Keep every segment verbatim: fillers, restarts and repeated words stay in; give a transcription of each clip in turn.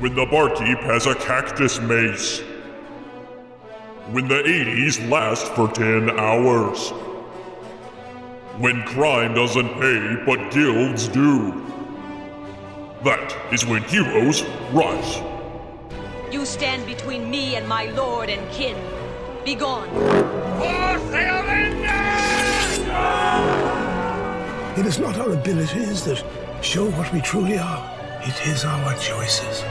when the barkeep has a cactus mace, when the eighties last for ten hours, when crime doesn't pay but guilds do. That is when heroes rise. You stand between me and my lord and kin. Be gone. It is not our abilities that show what we truly are. It is our choices.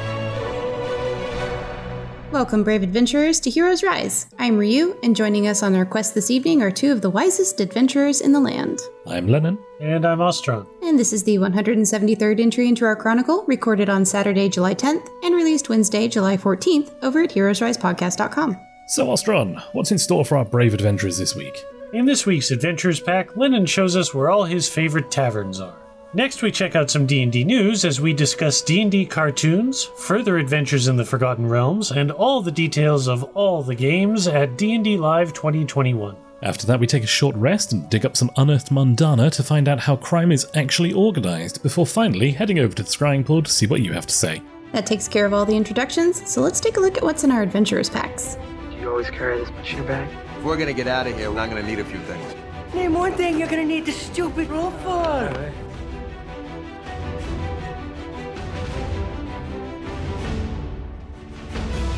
Welcome, brave adventurers, to Heroes Rise. I'm Ryu, and joining us on our quest this evening are two of the wisest adventurers in the land. I'm Lennon. And I'm Ostron. And this is the one hundred seventy-third entry into our chronicle, recorded on Saturday, July tenth, and released Wednesday, July fourteenth, over at Heroes Rise Podcast dot com. So, Ostron, what's in store for our brave adventurers this week? In this week's Adventures Pack, Lennon shows us where all his favorite taverns are. Next, we check out some D and D news as we discuss D and D cartoons, further adventures in the Forgotten Realms, and all the details of all the games at D and D Live twenty twenty-one. After that, we take a short rest and dig up some unearthed Mundana to find out how crime is actually organized, before finally heading over to the Scrying Pool to see what you have to say. That takes care of all the introductions, so let's take a look at what's in our Adventurers Packs. Do you always carry this much in your bag? If we're gonna get out of here, I'm gonna need a few things. Name one thing you're gonna need this stupid rule for!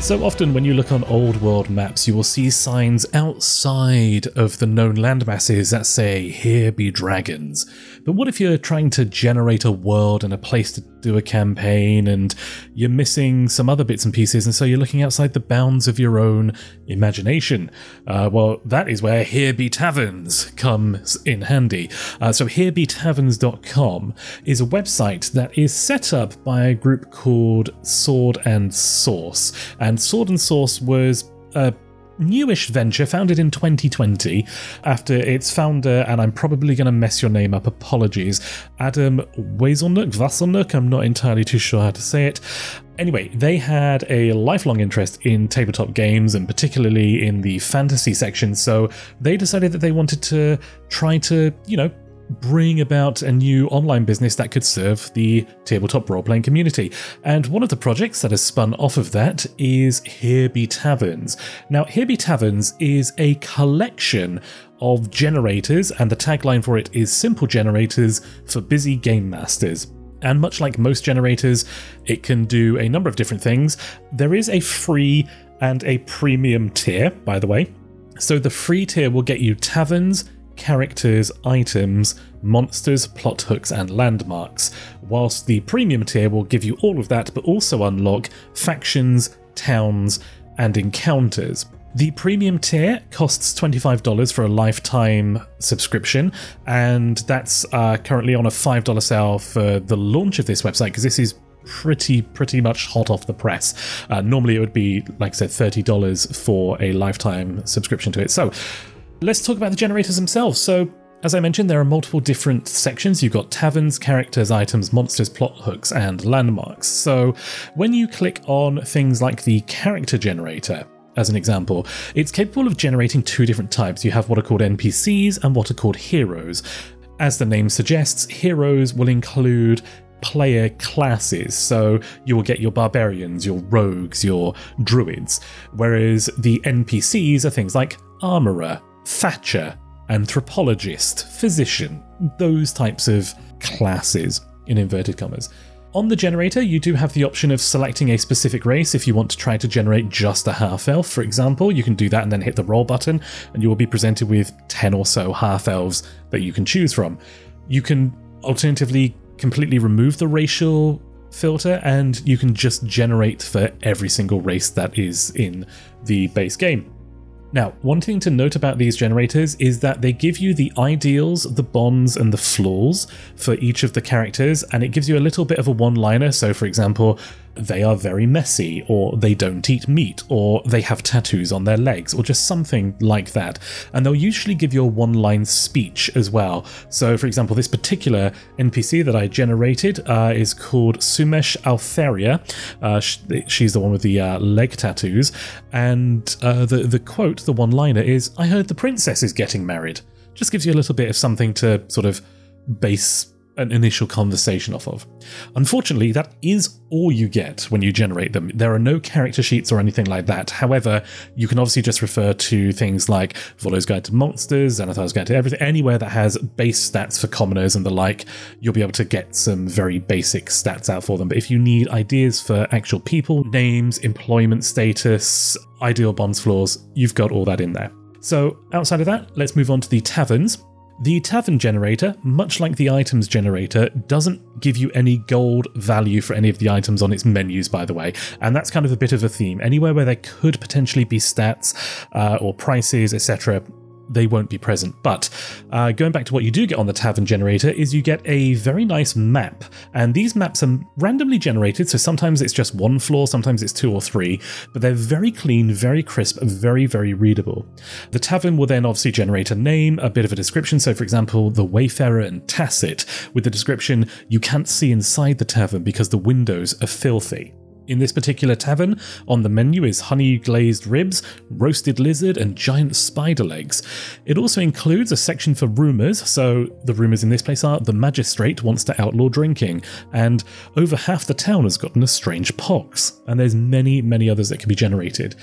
So often when you look on old world maps, you will see signs outside of the known landmasses that say, "Here be dragons." But what if you're trying to generate a world and a place to do a campaign, and you're missing some other bits and pieces, and so you're looking outside the bounds of your own imagination? Uh, well, that is where Here Be Taverns comes in handy. Uh, so Here Be Taverns dot com is a website that is set up by a group called Sword and Source. And And Sword and Source was a newish venture founded in twenty twenty after its founder, and I'm probably going to mess your name up, apologies, Adam Weiselnuk, Weiselnuk, I'm not entirely too sure how to say it. Anyway, they had a lifelong interest in tabletop games and particularly in the fantasy section, so they decided that they wanted to try to, you know, bring about a new online business that could serve the tabletop role-playing community. And one of the projects that has spun off of that is Here Be Taverns. Now, Here Be Taverns is a collection of generators, and the tagline for it is "Simple Generators for Busy Game Masters." And much like most generators, it can do a number of different things. There is a free and a premium tier, by the way. So the free tier will get you taverns, characters, items, monsters, plot hooks, and landmarks, whilst the premium tier will give you all of that but also unlock factions, towns, and encounters. The premium tier costs twenty-five dollars for a lifetime subscription, and that's uh, currently on a five dollars sale for the launch of this website, because this is pretty pretty much hot off the press. Uh, normally it would be, like I said, thirty dollars for a lifetime subscription to it. So let's talk about the generators themselves. So, as I mentioned, there are multiple different sections. You've got taverns, characters, items, monsters, plot hooks, and landmarks. So when you click on things like the character generator, as an example, it's capable of generating two different types. You have what are called N P Cs and what are called heroes. As the name suggests, heroes will include player classes, so you will get your barbarians, your rogues, your druids, whereas the N P Cs are things like armorer, thatcher, anthropologist, physician, those types of classes, in inverted commas. On the generator, you do have the option of selecting a specific race. If you want to try to generate just a half-elf, for example, you can do that and then hit the roll button, and you will be presented with ten or so half-elves that you can choose from. You can alternatively completely remove the racial filter, and you can just generate for every single race that is in the base game. Now, one thing to note about these generators is that they give you the ideals, the bonds, and the flaws for each of the characters, and it gives you a little bit of a one-liner. So, for example, they are very messy, or they don't eat meat, or they have tattoos on their legs, or just something like that. And they'll usually give you a one-line speech as well. So, for example, this particular N P C that I generated uh, is called Sumesh Altheria. Uh, sh- she's the one with the uh, leg tattoos. And uh, the, the quote, the one-liner is, "I heard the princess is getting married." Just gives you a little bit of something to sort of base an initial conversation off of. Unfortunately, that is all you get when you generate them. There are no character sheets or anything like that. However, you can obviously just refer to things like Volo's Guide to Monsters, Xanathar's Guide to Everything, anywhere that has base stats for commoners and the like. You'll be able to get some very basic stats out for them. But if you need ideas for actual people, names, employment status, ideal bonds floors, you've got all that in there. So outside of that, let's move on to the taverns. The tavern generator, much like the items generator, doesn't give you any gold value for any of the items on its menus, by the way. And that's kind of a bit of a theme. Anywhere where there could potentially be stats uh, or prices, et cetera, they won't be present. But uh, going back to what you do get on the tavern generator is you get a very nice map, and these maps are randomly generated, so sometimes it's just one floor, sometimes it's two or three, but they're very clean, very crisp, very, very readable. The tavern will then obviously generate a name, a bit of a description, so for example, the Wayfarer and Tacit, with the description, you can't see inside the tavern because the windows are filthy. In this particular tavern, on the menu is honey glazed ribs, roasted lizard, and giant spider legs. It also includes a section for rumours, so the rumours in this place are the magistrate wants to outlaw drinking, and over half the town has gotten a strange pox, and there's many, many others that can be generated.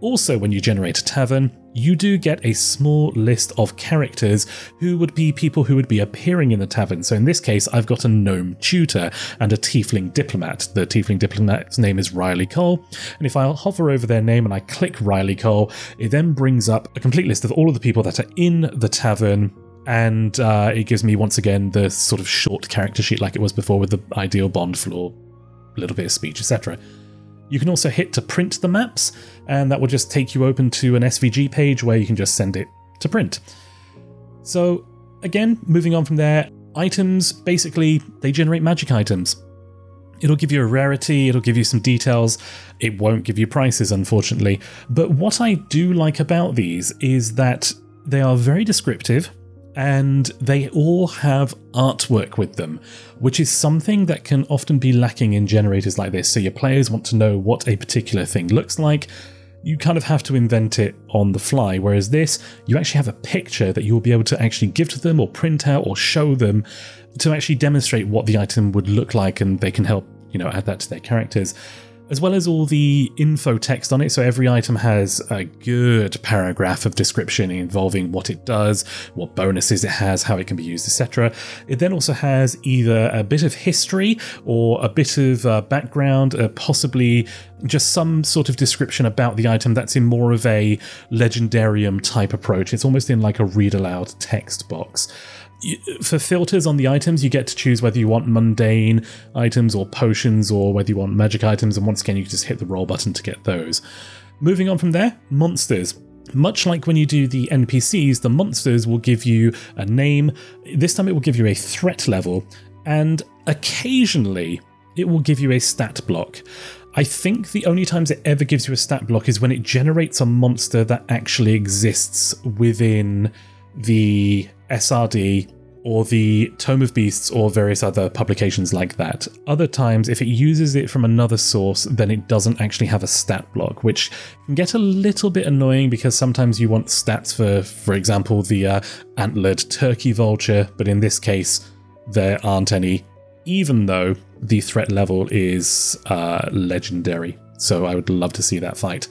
Also, when you generate a tavern, you do get a small list of characters who would be people who would be appearing in the tavern. So in this case, I've got a gnome tutor and a tiefling diplomat. The tiefling diplomat's name is Riley Cole, and if I hover over their name and I click Riley Cole, it then brings up a complete list of all of the people that are in the tavern, and uh, it gives me, once again, the sort of short character sheet like it was before with the ideal bond floor, a little bit of speech, et cetera. You can also hit to print the maps, and that will just take you open to an S V G page where you can just send it to print. So again, moving on from there, items, basically, they generate magic items. It'll give you a rarity, it'll give you some details, it won't give you prices, unfortunately. But what I do like about these is that they are very descriptive, and they all have artwork with them, which is something that can often be lacking in generators like this. So your players want to know what a particular thing looks like. You kind of have to invent it on the fly, whereas this, you actually have a picture that you'll be able to actually give to them or print out or show them to actually demonstrate what the item would look like, and they can help, you know, add that to their characters, as well as all the info text on it. So every item has a good paragraph of description involving what it does, what bonuses it has, how it can be used, et cetera. It then also has either a bit of history or a bit of uh, background, uh, possibly just some sort of description about the item that's in more of a legendarium type approach. It's almost in like a read aloud text box. For filters on the items, you get to choose whether you want mundane items or potions, or whether you want magic items, and once again you can just hit the roll button to get those. Moving on from there, monsters. Much like when you do the N P Cs, the monsters will give you a name. This time it will give you a threat level, and occasionally it will give you a stat block. I think the only times it ever gives you a stat block is when it generates a monster that actually exists within the S R D or the Tome of Beasts or various other publications like that. Other times, if it uses it from another source, then it doesn't actually have a stat block, which can get a little bit annoying because sometimes you want stats for, for example, the uh, antlered turkey vulture, but in this case, there aren't any, even though the threat level is uh, legendary. So I would love to see that fight.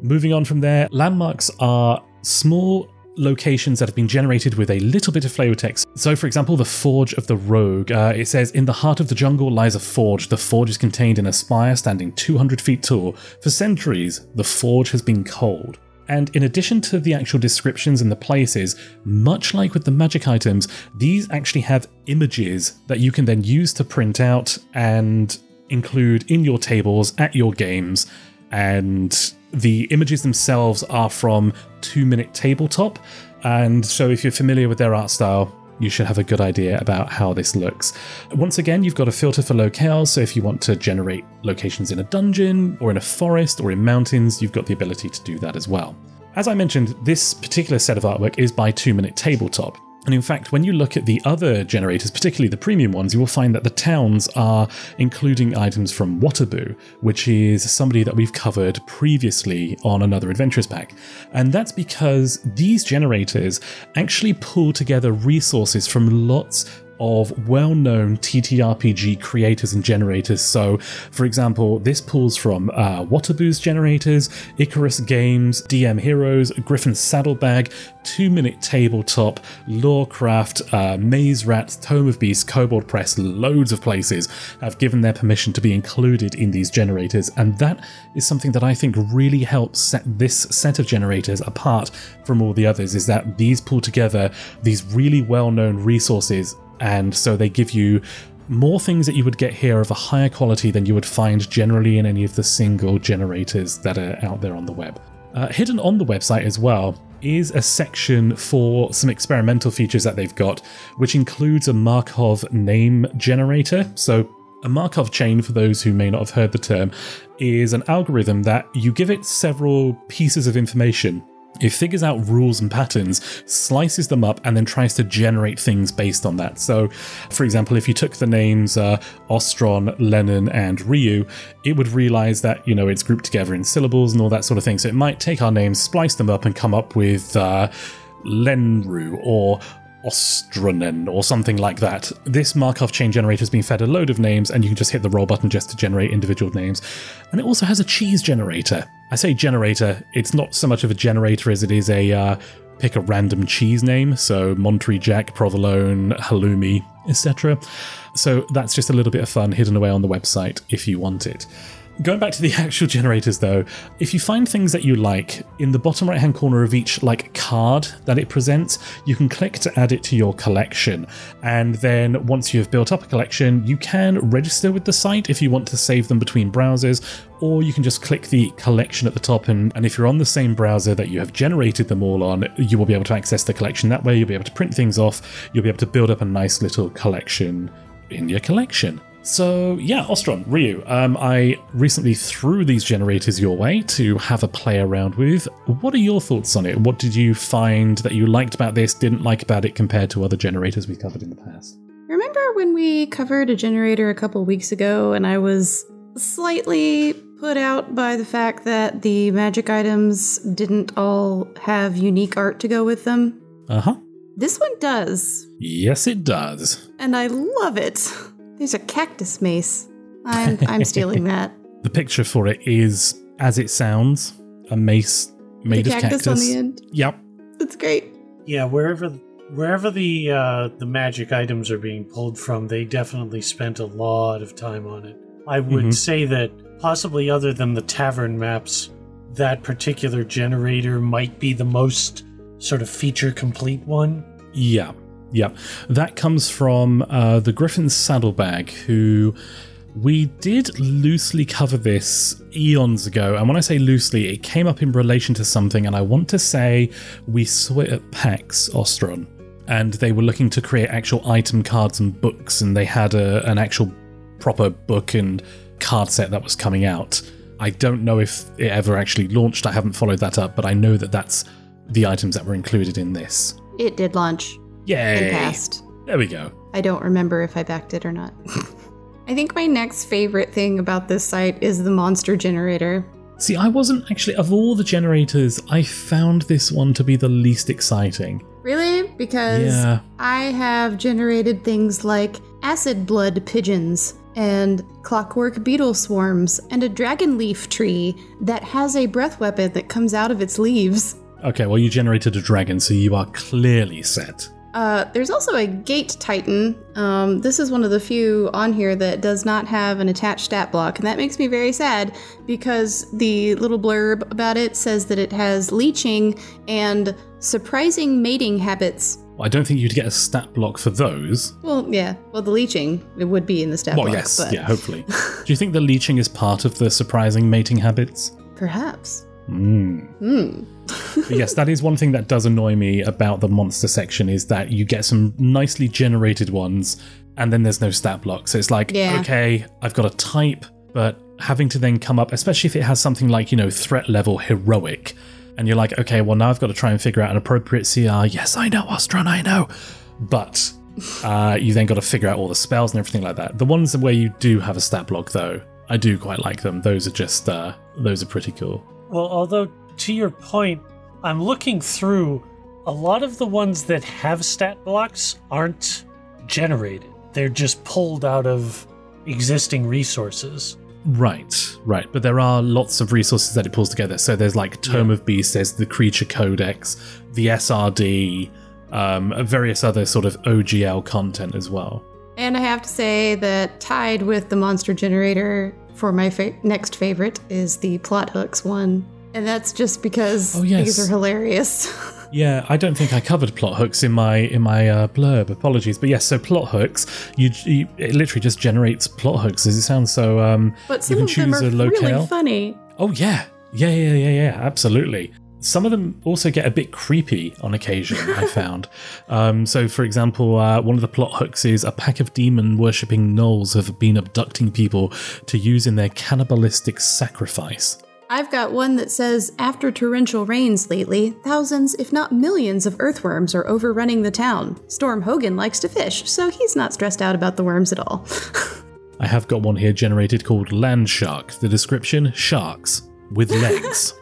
Moving on from there, landmarks are small locations that have been generated with a little bit of flavor text. So for example, the Forge of the Rogue. Uh, it says, in the heart of the jungle lies a forge. The forge is contained in a spire standing two hundred feet tall. For centuries, the forge has been cold. And in addition to the actual descriptions and the places, much like with the magic items, these actually have images that you can then use to print out and include in your tables at your games. And the images themselves are from Two Minute Tabletop, and so if you're familiar with their art style, you should have a good idea about how this looks. Once again, you've got a filter for locales, so if you want to generate locations in a dungeon, or in a forest, or in mountains, you've got the ability to do that as well. As I mentioned, this particular set of artwork is by Two Minute Tabletop. And in fact, when you look at the other generators, particularly the premium ones, you will find that the towns are including items from Waterboo, which is somebody that we've covered previously on another Adventures pack. And that's because these generators actually pull together resources from lots of well-known T T R P G creators and generators. So, for example, this pulls from uh, Waterboo's generators, Icarus Games, D M Heroes, Griffin's Saddlebag, Two Minute Tabletop, Lorecraft, uh, Maze Rats, Tome of Beasts, Kobold Press. Loads of places have given their permission to be included in these generators, and that is something that I think really helps set this set of generators apart from all the others, is that these pull together these really well-known resources, and so they give you more things that you would get here of a higher quality than you would find generally in any of the single generators that are out there on the web. Uh, hidden on the website as well is a section for some experimental features that they've got, which includes a Markov name generator. So a Markov chain, for those who may not have heard the term, is an algorithm that you give it several pieces of information. It figures out rules and patterns, slices them up, and then tries to generate things based on that. So, for example, if you took the names uh, Ostron, Lenin, and Ryu, it would realize that, you know, it's grouped together in syllables and all that sort of thing. So it might take our names, splice them up, and come up with uh, Lenru or Ostronen or something like that. This Markov chain generator has been fed a load of names, and you can just hit the roll button just to generate individual names. And it also has a cheese generator. I say generator, it's not so much of a generator as it is a uh, pick a random cheese name, so Monterey Jack, Provolone, Halloumi, et cetera. So that's just a little bit of fun hidden away on the website if you want it. Going back to the actual generators though, if you find things that you like, in the bottom right hand corner of each like card that it presents, you can click to add it to your collection. And then once you've built up a collection, you can register with the site if you want to save them between browsers, or you can just click the collection at the top, and, and if you're on the same browser that you have generated them all on, you will be able to access the collection. That way you'll be able to print things off, you'll be able to build up a nice little collection in your collection. So yeah, Ostron, Ryu, um, I recently threw these generators your way to have a play around with. What are your thoughts on it? What did you find that you liked about this, didn't like about it compared to other generators we've covered in the past? Remember when we covered a generator a couple weeks ago and I was slightly put out by the fact that the magic items didn't all have unique art to go with them? Uh-huh. This one does. Yes, it does. And I love it. There's a cactus mace. I'm, I'm stealing that. The picture for it is, as it sounds, a mace made the of cactus. cactus on the end. Yep. That's great. Yeah, wherever wherever the uh, the magic items are being pulled from, they definitely spent a lot of time on it. I would mm-hmm. say that possibly other than the tavern maps, that particular generator might be the most sort of feature-complete one. Yeah. Yeah, that comes from uh, the Griffin's Saddlebag, who we did loosely cover this eons ago. And when I say loosely, it came up in relation to something. And I want to say we saw it at PAX Ostron, and they were looking to create actual item cards and books. And they had a, an actual proper book and card set that was coming out. I don't know if it ever actually launched. I haven't followed that up, but I know that that's the items that were included in this. It did launch. Yay. And passed. There we go. I don't remember if I backed it or not. I think my next favorite thing about this site is the monster generator. See, I wasn't actually... Of all the generators, I found this one to be the least exciting. Really? Because yeah. I have generated things like acid blood pigeons and clockwork beetle swarms and a dragon leaf tree that has a breath weapon that comes out of its leaves. Okay, well, you generated a dragon, so you are clearly set. Uh, there's also a Gate Titan. Um, this is one of the few on here that does not have an attached stat block, and that makes me very sad because the little blurb about it says that it has leeching and surprising mating habits. Well, I don't think you'd get a stat block for those. Well, yeah. Well, the leeching, it would be in the stat well, block. Well, yes. But... Yeah, hopefully. Do you think the leeching is part of the surprising mating habits? Perhaps. Mm. Mm. Yes, that is one thing that does annoy me about the monster section, is that you get some nicely generated ones and then there's no stat block. So it's like, yeah. Okay, I've got a type, but having to then come up, especially if it has something like, you know, threat level heroic, and you're like, okay, well now I've got to try and figure out an appropriate C R. Yes, I know, Ostron, I know. But uh, you then got to figure out all the spells and everything like that. The ones where you do have a stat block though, I do quite like them. Those are just, uh, those are pretty cool. Well, although, to your point, I'm looking through, a lot of the ones that have stat blocks aren't generated. They're just pulled out of existing resources. Right, right. But there are lots of resources that it pulls together. So there's like Tome yeah. of Beasts, there's the Creature Codex, the S R D, um, various other sort of O G L content as well. And I have to say that tied with the monster generator for my fa- next favorite is the plot hooks one. And that's just because oh, yes. these are hilarious. Yeah, I don't think I covered plot hooks in my in my uh, blurb. Apologies, but yes. So plot hooks, you, you it literally just generates plot hooks. As it sounds so. Um, but some you can of them choose are a locale. Really funny. Oh yeah, yeah, yeah, yeah, yeah. Absolutely. Some of them also get a bit creepy on occasion. I found. Um, so, for example, uh, one of the plot hooks is a pack of demon-worshipping gnolls have been abducting people to use in their cannibalistic sacrifice. I've got one that says, after torrential rains lately, thousands, if not millions, of earthworms are overrunning the town. Storm Hogan likes to fish, so he's not stressed out about the worms at all. I have got one here generated called Land Shark. The description, sharks with legs.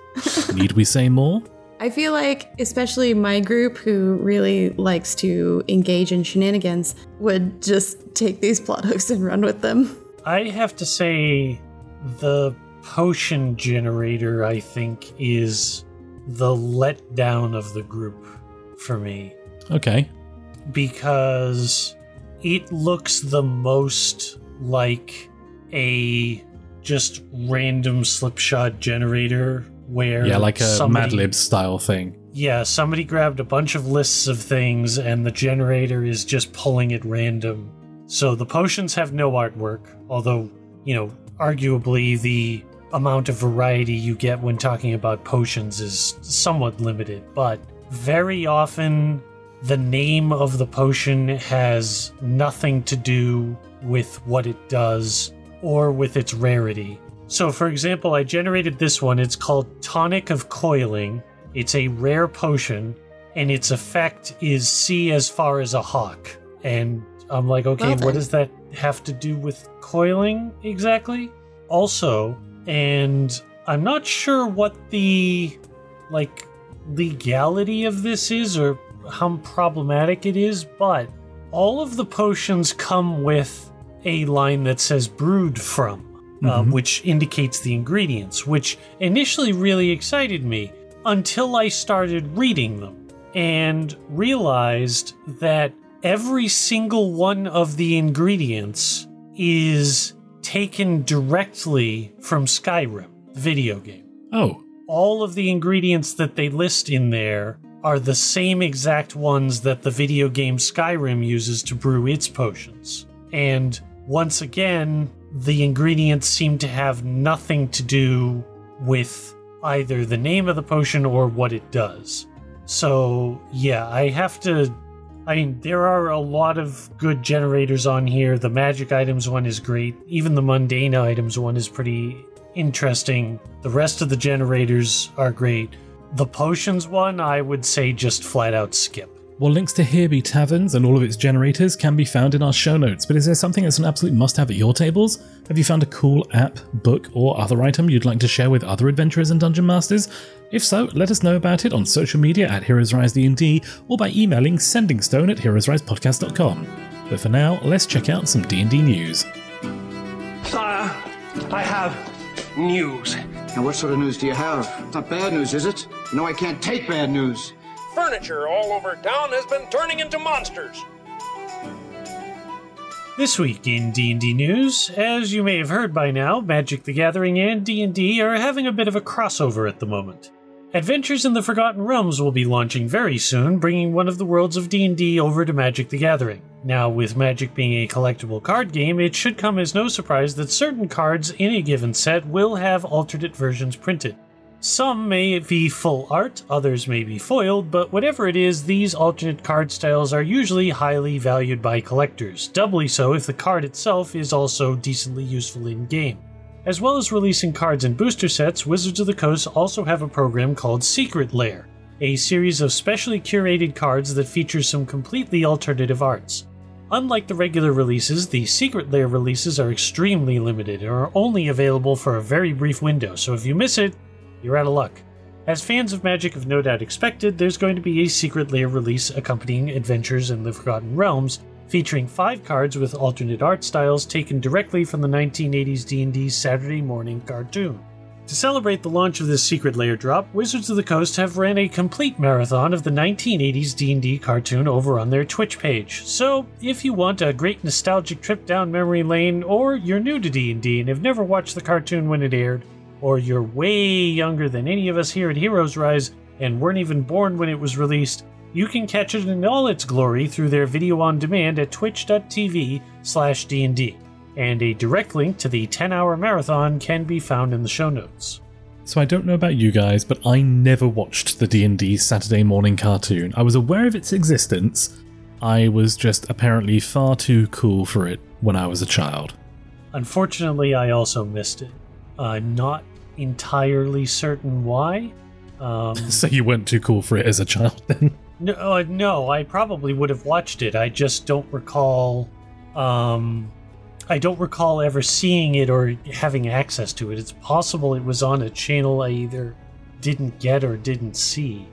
Need we say more? I feel like, especially my group, who really likes to engage in shenanigans, would just take these plot hooks and run with them. I have to say, the potion generator, I think, is the letdown of the group for me. Okay. Because it looks the most like a just random slipshod generator where yeah, like a somebody, Mad Lib style thing. Yeah, somebody grabbed a bunch of lists of things and the generator is just pulling at random. So the potions have no artwork, although, you know, arguably the amount of variety you get when talking about potions is somewhat limited, but very often the name of the potion has nothing to do with what it does or with its rarity. So, for example, I generated this one. It's called Tonic of Coiling. It's a rare potion, and its effect is see as far as a hawk. And I'm like, okay, well, what does that have to do with coiling exactly? Also, and I'm not sure what the like legality of this is or how problematic it is, but all of the potions come with a line that says brewed from, mm-hmm. um, which indicates the ingredients, which initially really excited me until I started reading them and realized that every single one of the ingredients is taken directly from Skyrim, the video game. Oh. All of the ingredients that they list in there are the same exact ones that the video game Skyrim uses to brew its potions. And once again, the ingredients seem to have nothing to do with either the name of the potion or what it does. So, yeah, I have to... I mean, there are a lot of good generators on here. The magic items one is great. Even the mundane items one is pretty interesting. The rest of the generators are great. The potions one, I would say just flat out skip. Well, links to Here Be Taverns and all of its generators can be found in our show notes. But is there something that's an absolute must-have at your tables? Have you found a cool app, book, or other item you'd like to share with other adventurers and dungeon masters? If so, let us know about it on social media at Heroes Rise D and D or by emailing sendingstone at Heroes Rise Podcast dot com. But for now, let's check out some D and D news. Sire, I have news. And what sort of news do you have? It's not bad news, is it? You know I can't take bad news. Furniture all over town has been turning into monsters. This week in D and D news, as you may have heard by now, Magic the Gathering and D and D are having a bit of a crossover at the moment. Adventures in the Forgotten Realms will be launching very soon, bringing one of the worlds of D and D over to Magic the Gathering. Now, with Magic being a collectible card game, it should come as no surprise that certain cards in a given set will have alternate versions printed. Some may be full art, others may be foiled, but whatever it is, these alternate card styles are usually highly valued by collectors, doubly so if the card itself is also decently useful in-game. As well as releasing cards in booster sets, Wizards of the Coast also have a program called Secret Lair, a series of specially curated cards that feature some completely alternative arts. Unlike the regular releases, the Secret Lair releases are extremely limited and are only available for a very brief window, so if you miss it, you're out of luck. As fans of Magic have no doubt expected, there's going to be a Secret Lair release accompanying Adventures in the Forgotten Realms, featuring five cards with alternate art styles taken directly from the nineteen eighties D and D Saturday morning cartoon. To celebrate the launch of this Secret Lair drop, Wizards of the Coast have ran a complete marathon of the nineteen eighties D and D cartoon over on their Twitch page, so if you want a great nostalgic trip down memory lane, or you're new to D and D and have never watched the cartoon when it aired, or you're way younger than any of us here at Heroes Rise and weren't even born when it was released, you can catch it in all its glory through their video on demand at twitch dot t v slash d n d. And a direct link to the ten-hour marathon can be found in the show notes. So I don't know about you guys, but I never watched the D and D Saturday morning cartoon. I was aware of its existence. I was just apparently far too cool for it when I was a child. Unfortunately, I also missed it. I'm not entirely certain why. Um, so you weren't too cool for it as a child then? No, uh, no, I probably would have watched it. I just don't recall... Um, I don't recall ever seeing it or having access to it. It's possible it was on a channel I either didn't get or didn't see.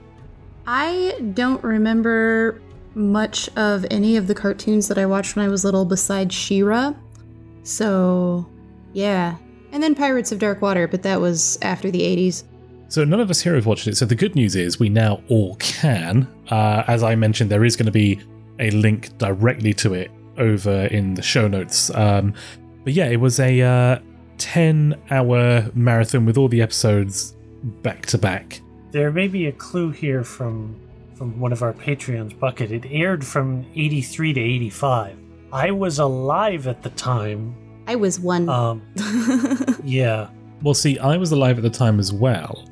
I don't remember much of any of the cartoons that I watched when I was little besides She-Ra. So, yeah. And then Pirates of Dark Water, but that was after the eighties. So none of us here have watched it. So the good news is we now all can. Uh, as I mentioned, there is going to be a link directly to it over in the show notes, um but yeah, it was a uh ten hour marathon with all the episodes back to back. There may be a clue here from from one of our Patreons, Bucket. It aired from eighty-three to eighty-five. I was alive at the time. I was one. Um yeah, well, see, I was alive at the time as well,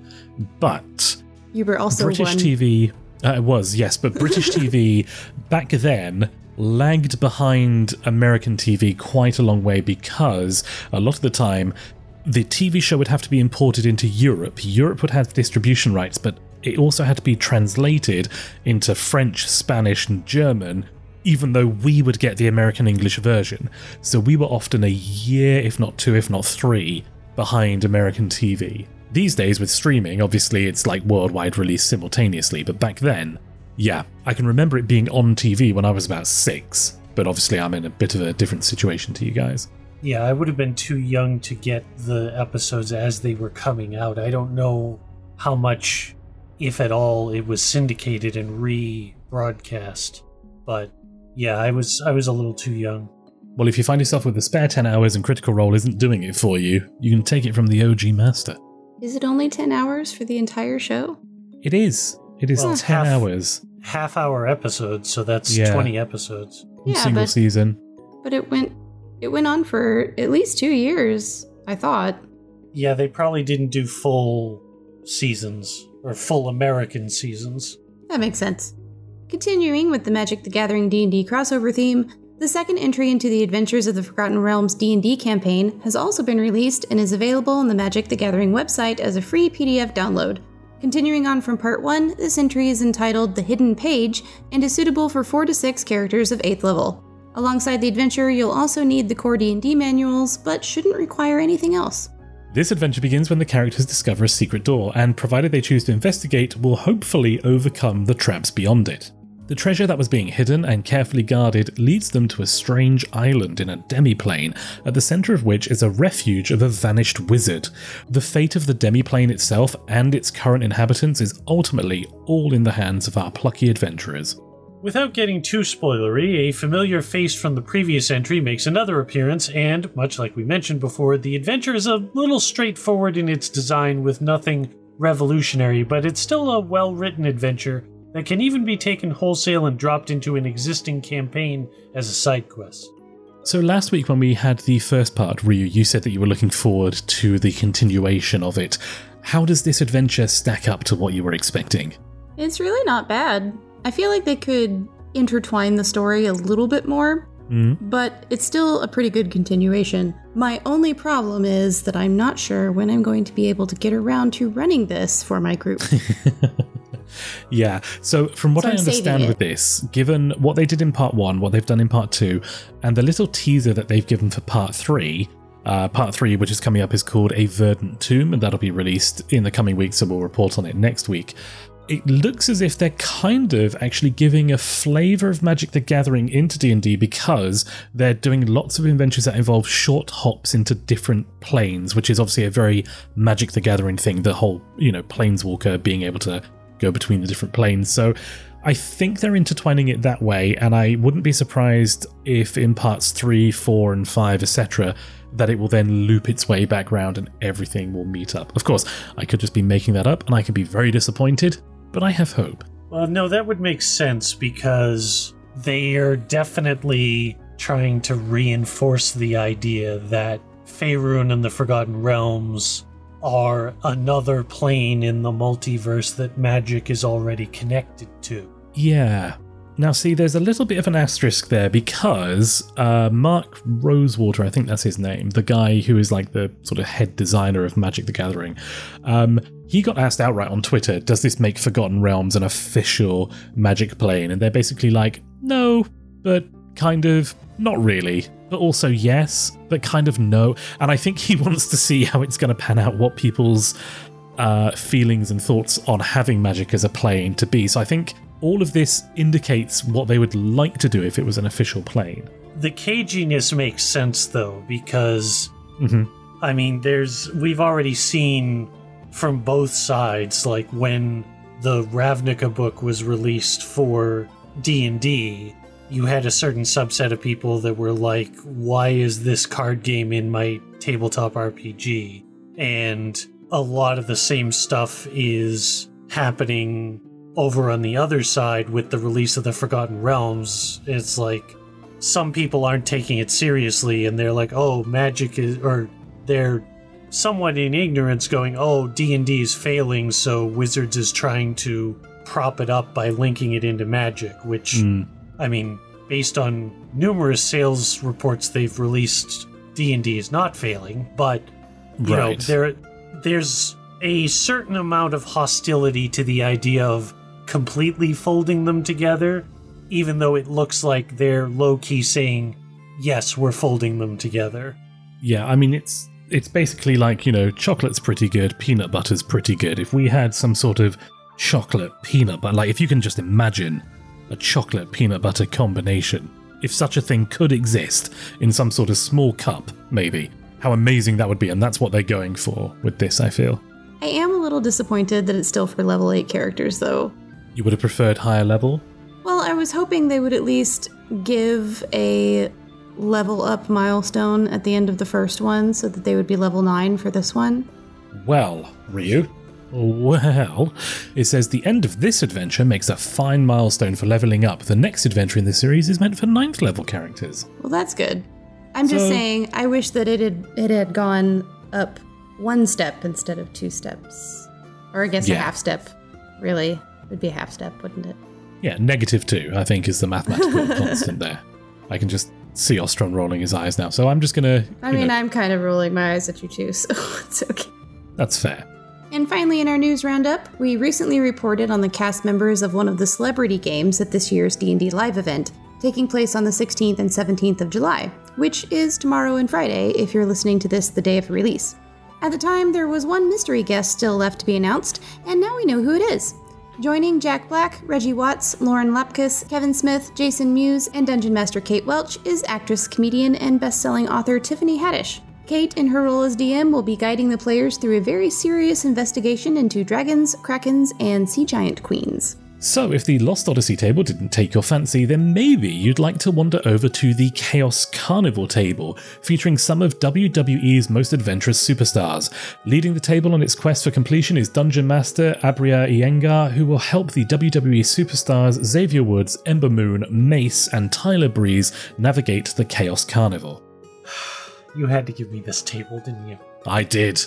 but you were also British one. T V uh, it was, yes, but British T V back then lagged behind American T V quite a long way, because a lot of the time the T V show would have to be imported into Europe. Europe would have distribution rights, but it also had to be translated into French, Spanish, and German, even though we would get the American English version. So we were often a year, if not two, if not three, behind American T V. These days with streaming, obviously it's like worldwide release simultaneously, but back then, yeah, I can remember it being on T V when I was about six, but obviously I'm in a bit of a different situation to you guys. Yeah, I would have been too young to get the episodes as they were coming out. I don't know how much, if at all, it was syndicated and rebroadcast, but yeah, I was I was a little too young. Well, if you find yourself with a spare ten hours and Critical Role isn't doing it for you, you can take it from the O G master. Is it only ten hours for the entire show? It is. It is well, ten half, hours. Half hour episodes, so that's yeah. twenty episodes. Yeah, single but, season. But it went it went on for at least two years, I thought. Yeah, they probably didn't do full seasons or full American seasons. That makes sense. Continuing with the Magic the Gathering D and D crossover theme, the second entry into the Adventures of the Forgotten Realms D and D campaign has also been released and is available on the Magic the Gathering website as a free P D F download. Continuing on from part one, this entry is entitled The Hidden Page and is suitable for four to six characters of eighth level. Alongside the adventure, you'll also need the core D and D manuals, but shouldn't require anything else. This adventure begins when the characters discover a secret door, and provided they choose to investigate, will hopefully overcome the traps beyond it. The treasure that was being hidden and carefully guarded leads them to a strange island in a demiplane, at the centre of which is a refuge of a vanished wizard. The fate of the demiplane itself and its current inhabitants is ultimately all in the hands of our plucky adventurers. Without getting too spoilery, a familiar face from the previous entry makes another appearance, and, much like we mentioned before, the adventure is a little straightforward in its design with nothing revolutionary, but it's still a well-written adventure that can even be taken wholesale and dropped into an existing campaign as a side quest. So last week when we had the first part, Ryu, you said that you were looking forward to the continuation of it. How does this adventure stack up to what you were expecting? It's really not bad. I feel like they could intertwine the story a little bit more, mm-hmm. but it's still a pretty good continuation. My only problem is that I'm not sure when I'm going to be able to get around to running this for my group. Yeah, so from what so I understand with this, given what they did in part one, what they've done in part two, and the little teaser that they've given for part three, uh, part three, which is coming up, is called A Verdant Tomb, and that'll be released in the coming weeks, so we'll report on it next week. it looks as if they're kind of actually giving a flavour of Magic the Gathering into D and D, because they're doing lots of adventures that involve short hops into different planes, which is obviously a very Magic the Gathering thing, the whole, you know, planeswalker being able to go between the different planes. So I think they're intertwining it that way, and I wouldn't be surprised if in parts three, four, and five, et cetera, that it will then loop its way back round and everything will meet up. Of course, I could just be making that up, and I could be very disappointed, but I have hope. Well, no, that would make sense, because they are definitely trying to reinforce the idea that Faerun and the Forgotten Realms are another plane in the multiverse that Magic is already connected to. Yeah. Now, see, there's a little bit of an asterisk there, because uh, Mark Rosewater, I think that's his name, the guy who is like the sort of head designer of Magic the Gathering, um, he got asked outright on Twitter, does this make Forgotten Realms an official Magic plane? And they're basically like, no, but kind of, not really, but also yes, but kind of no. And I think he wants to see how it's going to pan out, what people's uh, feelings and thoughts on having Magic as a plane to be. So I think all of this indicates what they would like to do if it was an official plane. The caginess makes sense, though, because, mm-hmm. I mean, there's we've already seen from both sides, like when the Ravnica book was released for D and D, you had a certain subset of people that were like, why is this card game in my tabletop R P G? And a lot of the same stuff is happening over on the other side with the release of the Forgotten Realms. It's like some people aren't taking it seriously, and they're like, oh, Magic is, or they're somewhat in ignorance going, oh, D and D is failing, so Wizards is trying to prop it up by linking it into Magic, which, mm. I mean, based on numerous sales reports they've released, D and D is not failing, but, you right. know, there, there's a certain amount of hostility to the idea of completely folding them together, even though it looks like they're low-key saying, yes, we're folding them together. Yeah, I mean, it's it's basically like, you know, chocolate's pretty good, peanut butter's pretty good. If we had some sort of chocolate peanut butter, like if you can just imagine a chocolate peanut butter combination, if such a thing could exist in some sort of small cup, maybe, how amazing that would be. And that's what they're going for with this, I feel. I am a little disappointed that it's still for level eight characters, though. You would have preferred higher level? Well, I was hoping they would at least give a level up milestone at the end of the first one so that they would be level nine for this one. Well, Ryu. Well, it says the end of this adventure makes a fine milestone for leveling up. The next adventure in this series is meant for ninth level characters. Well, that's good. I'm so, just saying, I wish that it had, it had gone up one step instead of two steps. Or I guess yeah. a half step, really. Would be a half step, wouldn't it? Yeah, negative two, I think, is the mathematical constant there. I can just see Ostron rolling his eyes now, so I'm just going to... I mean, know. I'm kind of rolling my eyes at you too, so it's okay. That's fair. And finally, in our news roundup, we recently reported on the cast members of one of the celebrity games at this year's D and D Live event, taking place on the sixteenth and seventeenth of July, which is tomorrow and Friday if you're listening to this the day of release. At the time, there was one mystery guest still left to be announced, and now we know who it is. Joining Jack Black, Reggie Watts, Lauren Lapkus, Kevin Smith, Jason Mewes, and Dungeon Master Kate Welch is actress, comedian, and best-selling author Tiffany Haddish. Kate, in her role as D M, will be guiding the players through a very serious investigation into dragons, krakens, and sea giant queens. So, if the Lost Odyssey table didn't take your fancy, then maybe you'd like to wander over to the Chaos Carnival table, featuring some of W W E's most adventurous superstars. Leading the table on its quest for completion is Dungeon Master Abria Iyengar, who will help the W W E superstars Xavier Woods, Ember Moon, Mace, and Tyler Breeze navigate the Chaos Carnival. You had to give me this table, didn't you? I did.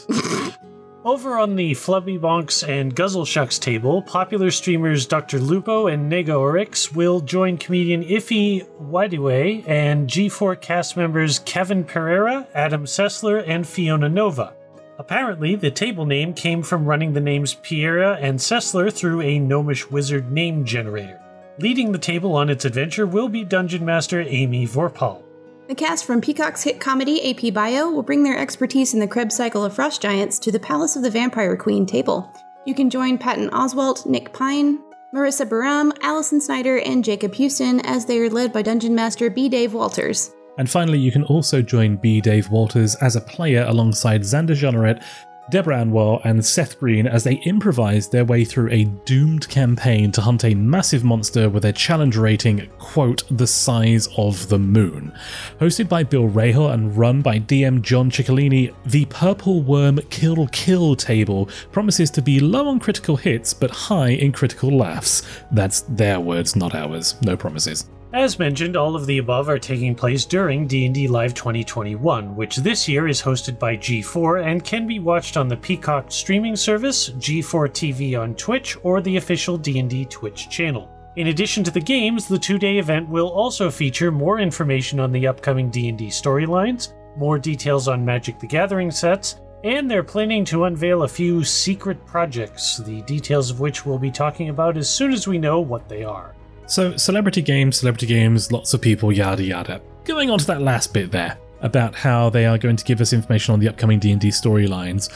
Over on the Flubby Bonks and Guzzle Shucks table, popular streamers Doctor Lupo and Negoorix will join comedian Iffy Wadiway and G four cast members Kevin Pereira, Adam Sessler, and Fiona Nova. Apparently, the table name came from running the names Pereira and Sessler through a gnomish wizard name generator. Leading the table on its adventure will be Dungeon Master Amy Vorpal. The cast from Peacock's hit comedy A P Bio will bring their expertise in the Krebs cycle of frost giants to the Palace of the Vampire Queen table. You can join Patton Oswalt, Nick Pine, Marissa Baram, Allison Snyder, and Jacob Houston as they are led by Dungeon Master B. Dave Walters. And finally, you can also join B. Dave Walters as a player alongside Xander Jeanneret, Deborah Anwar, and Seth Green as they improvise their way through a doomed campaign to hunt a massive monster with a challenge rating, quote, the size of the moon. Hosted by Bill Rahal and run by D M John Ciccolini, the Purple Worm Kill Kill table promises to be low on critical hits but high in critical laughs. That's their words, not ours. No promises. As mentioned, all of the above are taking place during D and D Live twenty twenty-one, which this year is hosted by G four and can be watched on the Peacock streaming service, G four T V on Twitch, or the official D and D Twitch channel. In addition to the games, the two-day event will also feature more information on the upcoming D and D storylines, more details on Magic the Gathering sets, and they're planning to unveil a few secret projects, the details of which we'll be talking about as soon as we know what they are. So, celebrity games, celebrity games, lots of people, yada yada. Going on to that last bit there, about how they are going to give us information on the upcoming D and D storylines,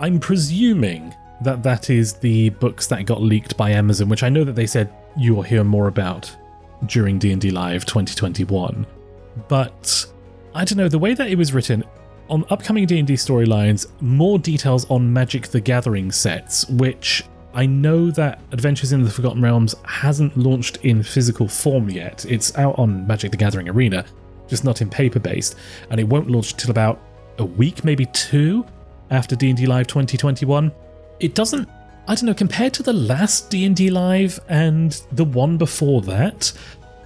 I'm presuming that that is the books that got leaked by Amazon, which I know that they said you will hear more about during D and D Live twenty twenty-one. But, I don't know, the way that it was written, on upcoming D and D storylines, more details on Magic the Gathering sets, which... I know that Adventures in the Forgotten Realms hasn't launched in physical form yet. It's out on Magic the Gathering Arena, just not in paper-based, and it won't launch till about a week, maybe two, after D and D Live twenty twenty-one. It doesn't, I don't know, compared to the last D and D Live and the one before that,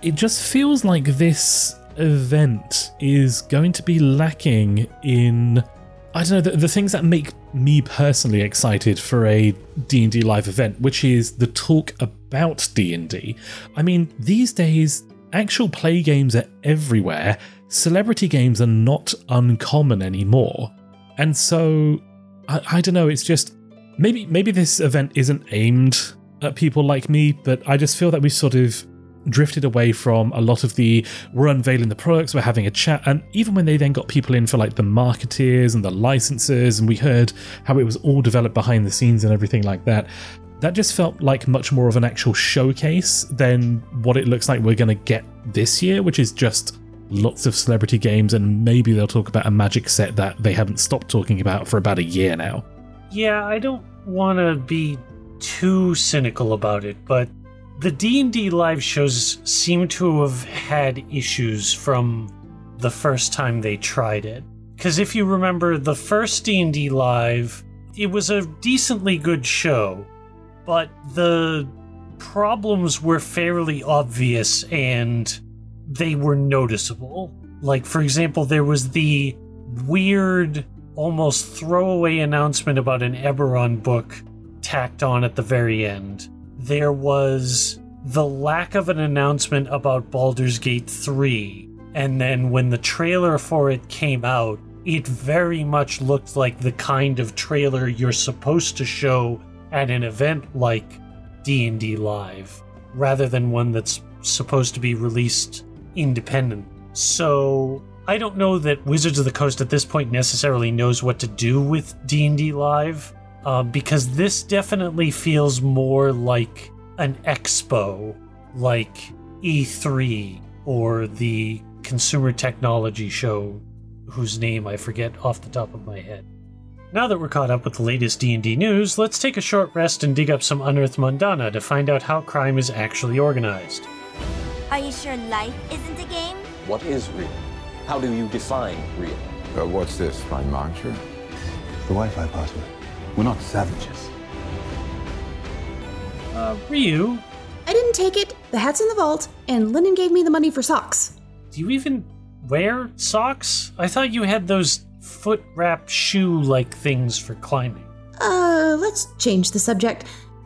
it just feels like this event is going to be lacking in... I don't know, the, the things that make me personally excited for a D and D Live event, which is the talk about D and D. I mean, these days, actual play games are everywhere. Celebrity games are not uncommon anymore. And so, I, I don't know, it's just, maybe maybe this event isn't aimed at people like me, but I just feel that we sort of drifted away from a lot of the we're unveiling the products, we're having a chat, and even when they then got people in for like the marketeers and the licenses, and we heard how it was all developed behind the scenes and everything like that, that just felt like much more of an actual showcase than what it looks like we're going to get this year, which is just lots of celebrity games, and maybe they'll talk about a Magic set that they haven't stopped talking about for about a year now. Yeah, I don't want to be too cynical about it, but the D and D live shows seem to have had issues from the first time they tried it. Because if you remember the first D and D live, it was a decently good show, but the problems were fairly obvious and they were noticeable. Like, for example, there was the weird, almost throwaway announcement about an Eberron book tacked on at the very end. There was the lack of an announcement about Baldur's Gate three, and then when the trailer for it came out, it very much looked like the kind of trailer you're supposed to show at an event like D and D Live, rather than one that's supposed to be released independent. So I don't know that Wizards of the Coast at this point necessarily knows what to do with D and D Live. Uh, because this definitely feels more like an expo, like E three or the consumer technology show, whose name I forget off the top of my head. Now that we're caught up with the latest D and D news, let's take a short rest and dig up some Unearthed Mundana to find out how crime is actually organized. Are you sure life isn't a game? What is real? How do you define real? Uh, what's this, fine mantra? The Wi-Fi password. We're not savages. Uh, Ryu? I didn't take it. The hat's in the vault, and Lyndon gave me the money for socks. Do you even wear socks? I thought you had those foot wrap shoe-like things for climbing. Uh, let's change the subject.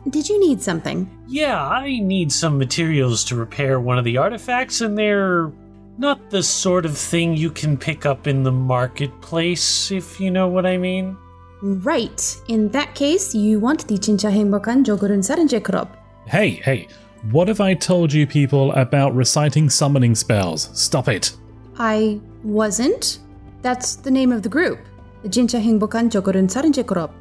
Did you need something? Yeah, I need some materials to repair one of the artifacts, and they're not the sort of thing you can pick up in the marketplace, if you know what I mean. Right. In that case, you want the Chinchahengbokan Jogurun Sarinje Kurob. Hey, hey. What have I told you people about reciting summoning spells? Stop it. I wasn't. That's the name of the group. The Chinchahengbokan Jogurun Sarinje Kurob.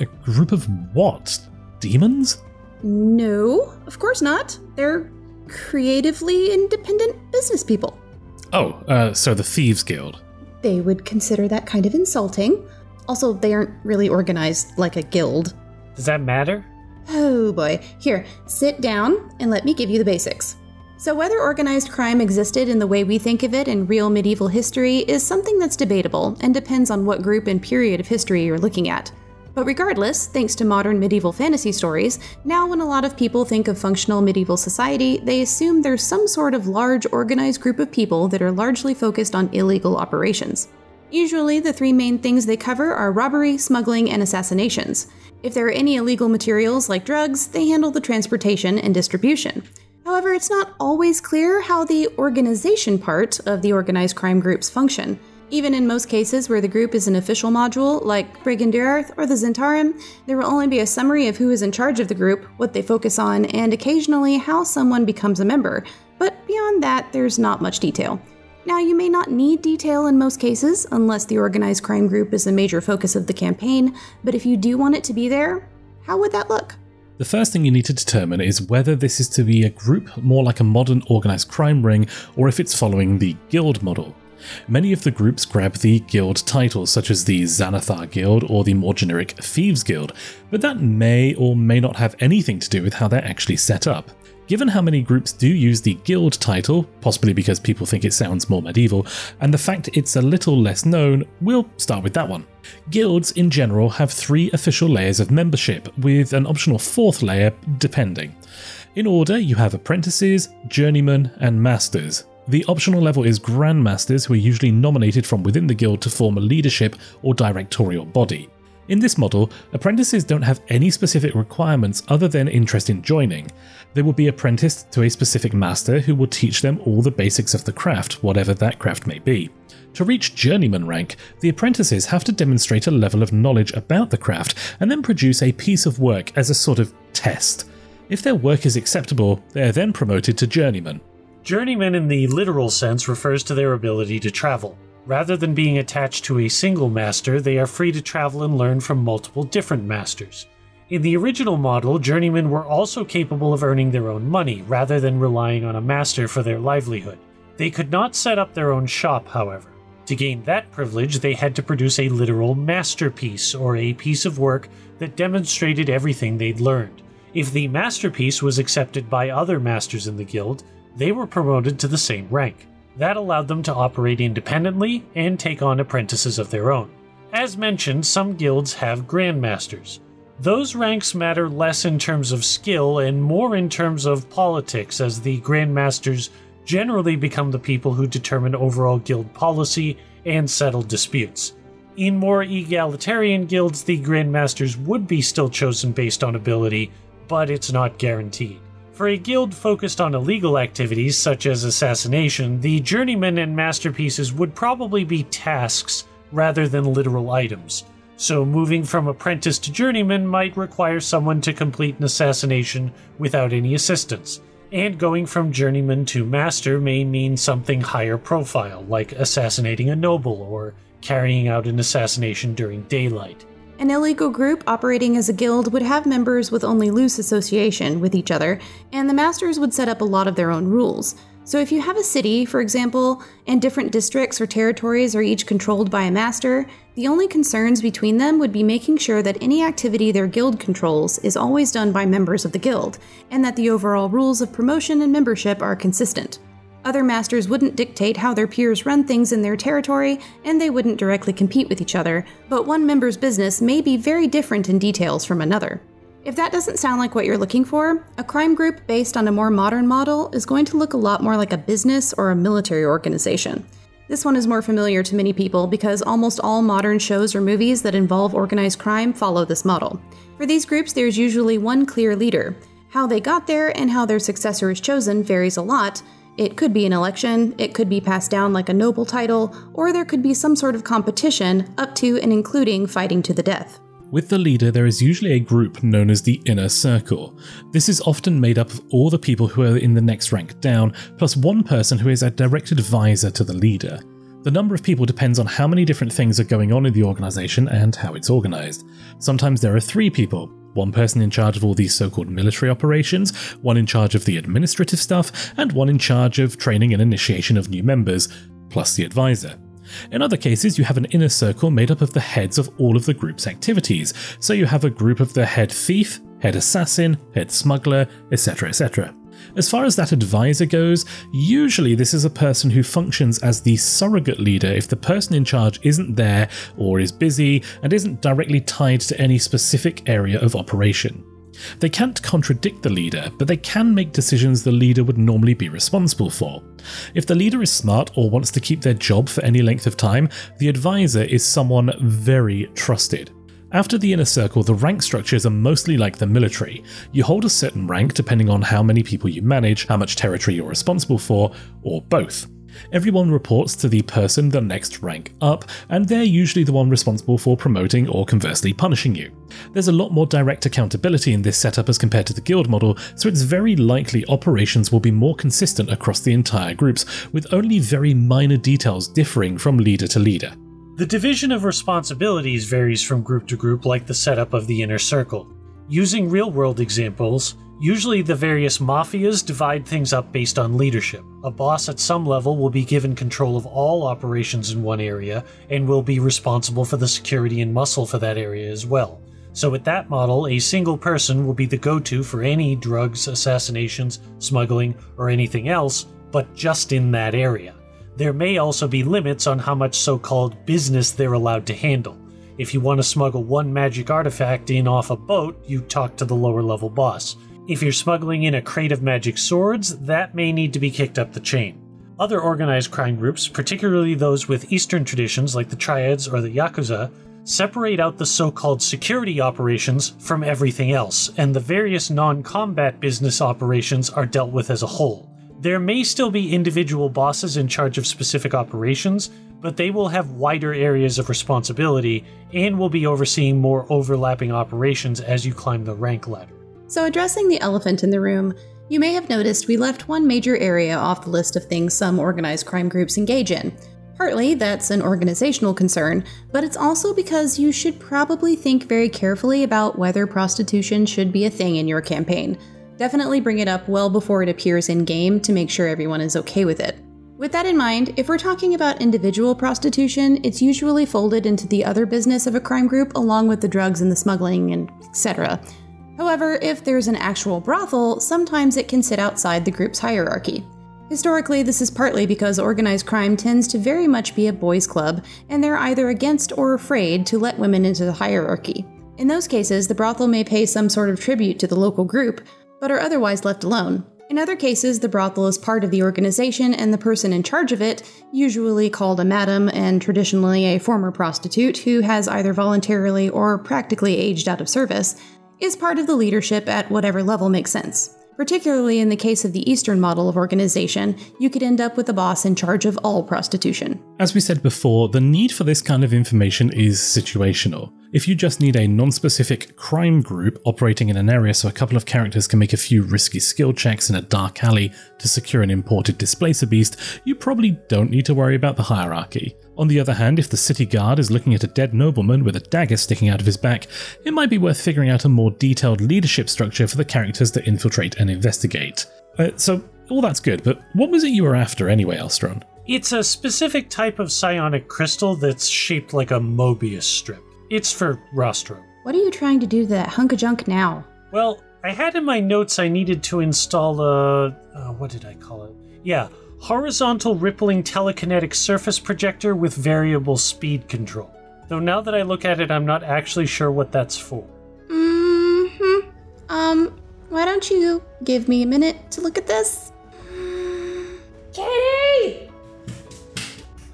A group of what? demons? No, of course not. They're creatively independent business people. Oh, uh, so the Thieves Guild. They would consider that kind of insulting. Also, they aren't really organized like a guild. Does that matter? Oh boy. Here, sit down and let me give you the basics. So whether organized crime existed in the way we think of it in real medieval history is something that's debatable and depends on what group and period of history you're looking at. But regardless, thanks to modern medieval fantasy stories, now when a lot of people think of functional medieval society, they assume there's some sort of large organized group of people that are largely focused on illegal operations. Usually, the three main things they cover are robbery, smuggling, and assassinations. If there are any illegal materials like drugs, they handle the transportation and distribution. However, it's not always clear how the organization part of the organized crime groups function. Even in most cases where the group is an official module, like Brigandyrth or the Zhentarim, there will only be a summary of who is in charge of the group, what they focus on, and occasionally how someone becomes a member. But beyond that, there's not much detail. Now, you may not need detail in most cases, unless the organized crime group is a major focus of the campaign, but if you do want it to be there, how would that look? The first thing you need to determine is whether this is to be a group more like a modern organised crime ring, or if it's following the guild model. Many of the groups grab the guild titles, such as the Xanathar Guild or the more generic Thieves Guild, but that may or may not have anything to do with how they're actually set up. Given how many groups do use the guild title, possibly because people think it sounds more medieval, and the fact it's a little less known, we'll start with that one. Guilds in general have three official layers of membership, with an optional fourth layer depending. In order, you have apprentices, journeymen, and masters. The optional level is grandmasters, who are usually nominated from within the guild to form a leadership or directorial body. In this model, apprentices don't have any specific requirements other than interest in joining. They will be apprenticed to a specific master who will teach them all the basics of the craft, whatever that craft may be. To reach journeyman rank, the apprentices have to demonstrate a level of knowledge about the craft and then produce a piece of work as a sort of test. If their work is acceptable, they are then promoted to journeyman. Journeyman in the literal sense refers to their ability to travel. Rather than being attached to a single master, they are free to travel and learn from multiple different masters. In the original model, journeymen were also capable of earning their own money, rather than relying on a master for their livelihood. They could not set up their own shop, however. To gain that privilege, they had to produce a literal masterpiece, or a piece of work that demonstrated everything they'd learned. If the masterpiece was accepted by other masters in the guild, they were promoted to the same rank. That allowed them to operate independently and take on apprentices of their own. As mentioned, some guilds have grandmasters. Those ranks matter less in terms of skill and more in terms of politics, as the grandmasters generally become the people who determine overall guild policy and settle disputes. In more egalitarian guilds, the grandmasters would be still chosen based on ability, but it's not guaranteed. For a guild focused on illegal activities, such as assassination, the journeymen and masterpieces would probably be tasks rather than literal items. So moving from apprentice to journeyman might require someone to complete an assassination without any assistance, and going from journeyman to master may mean something higher profile, like assassinating a noble or carrying out an assassination during daylight. An illegal group operating as a guild would have members with only loose association with each other, and the masters would set up a lot of their own rules. So if you have a city, for example, and different districts or territories are each controlled by a master, the only concerns between them would be making sure that any activity their guild controls is always done by members of the guild, and that the overall rules of promotion and membership are consistent. Other masters wouldn't dictate how their peers run things in their territory, and they wouldn't directly compete with each other, but one member's business may be very different in details from another. If that doesn't sound like what you're looking for, a crime group based on a more modern model is going to look a lot more like a business or a military organization. This one is more familiar to many people because almost all modern shows or movies that involve organized crime follow this model. For these groups, there's usually one clear leader. How they got there and how their successor is chosen varies a lot. It could be an election, it could be passed down like a noble title, or there could be some sort of competition, up to and including fighting to the death. With the leader, there is usually a group known as the Inner Circle. This is often made up of all the people who are in the next rank down, plus one person who is a direct advisor to the leader. The number of people depends on how many different things are going on in the organization and how it's organized. Sometimes there are three people. one person in charge of all these so-called military operations, one in charge of the administrative stuff, and one in charge of training and initiation of new members, plus the advisor. In other cases, you have an inner circle made up of the heads of all of the group's activities, so you have a group of the head thief, head assassin, head smuggler, etc, et cetera. As far as that advisor goes, usually this is a person who functions as the surrogate leader if the person in charge isn't there or is busy and isn't directly tied to any specific area of operation. They can't contradict the leader, but they can make decisions the leader would normally be responsible for. If the leader is smart or wants to keep their job for any length of time, the advisor is someone very trusted. After the inner circle, the rank structures are mostly like the military. You hold a certain rank depending on how many people you manage, how much territory you're responsible for, or both. Everyone reports to the person the next rank up, and they're usually the one responsible for promoting or conversely punishing you. There's a lot more direct accountability in this setup as compared to the guild model, so it's very likely operations will be more consistent across the entire groups, with only very minor details differing from leader to leader. The division of responsibilities varies from group to group, like the setup of the inner circle. Using real-world examples, usually the various mafias divide things up based on leadership. A boss at some level will be given control of all operations in one area and will be responsible for the security and muscle for that area as well. So with that model, a single person will be the go-to for any drugs, assassinations, smuggling, or anything else, but just in that area. There may also be limits on how much so-called business they're allowed to handle. If you want to smuggle one magic artifact in off a boat, you talk to the lower level boss. If you're smuggling in a crate of magic swords, that may need to be kicked up the chain. Other organized crime groups, particularly those with Eastern traditions like the Triads or the Yakuza, separate out the so-called security operations from everything else, and the various non-combat business operations are dealt with as a whole. There may still be individual bosses in charge of specific operations, but they will have wider areas of responsibility and will be overseeing more overlapping operations as you climb the rank ladder. So addressing the elephant in the room, you may have noticed we left one major area off the list of things some organized crime groups engage in. Partly that's an organizational concern, but it's also because you should probably think very carefully about whether prostitution should be a thing in your campaign. Definitely bring it up well before it appears in-game to make sure everyone is okay with it. With that in mind, if we're talking about individual prostitution, it's usually folded into the other business of a crime group along with the drugs and the smuggling and et cetera. However, if there's an actual brothel, sometimes it can sit outside the group's hierarchy. Historically, this is partly because organized crime tends to very much be a boys' club, and they're either against or afraid to let women into the hierarchy. In those cases, the brothel may pay some sort of tribute to the local group, but are otherwise left alone. In other cases, the brothel is part of the organization and the person in charge of it, usually called a madam and traditionally a former prostitute who has either voluntarily or practically aged out of service, is part of the leadership at whatever level makes sense. Particularly in the case of the Eastern model of organization, you could end up with a boss in charge of all prostitution. As we said before, the need for this kind of information is situational. If you just need a non-specific crime group operating in an area so a couple of characters can make a few risky skill checks in a dark alley to secure an imported displacer beast, you probably don't need to worry about the hierarchy. On the other hand, if the city guard is looking at a dead nobleman with a dagger sticking out of his back, it might be worth figuring out a more detailed leadership structure for the characters that infiltrate and investigate. Uh, so, all that's good, but what was it you were after anyway, Alstron? It's a specific type of psionic crystal that's shaped like a Mobius strip. It's for Rostro. What are you trying to do to that hunk of junk now? Well, I had in my notes I needed to install a... Uh, what did I call it? Yeah. Horizontal rippling telekinetic surface projector with variable speed control. Though now that I look at it, I'm not actually sure what that's for. Mm-hmm. Um, why don't you give me a minute to look at this? Katie!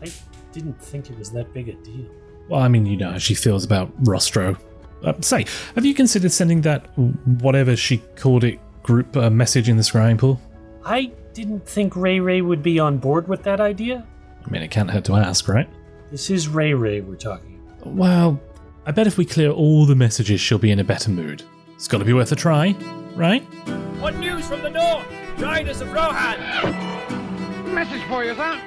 I didn't think it was that big a deal. Well, I mean, you know how she feels about Rostro. Uh, say, have you considered sending that whatever she called it group uh, message in the scrying pool? I... didn't think Ray Ray would be on board with that idea. I mean, it can't hurt to ask, right? This is Ray Ray we're talking about. Well, I bet if we clear all the messages, she'll be in a better mood. It's gotta be worth a try, right? What news from the north? Riders of Rohan! Message for you, son.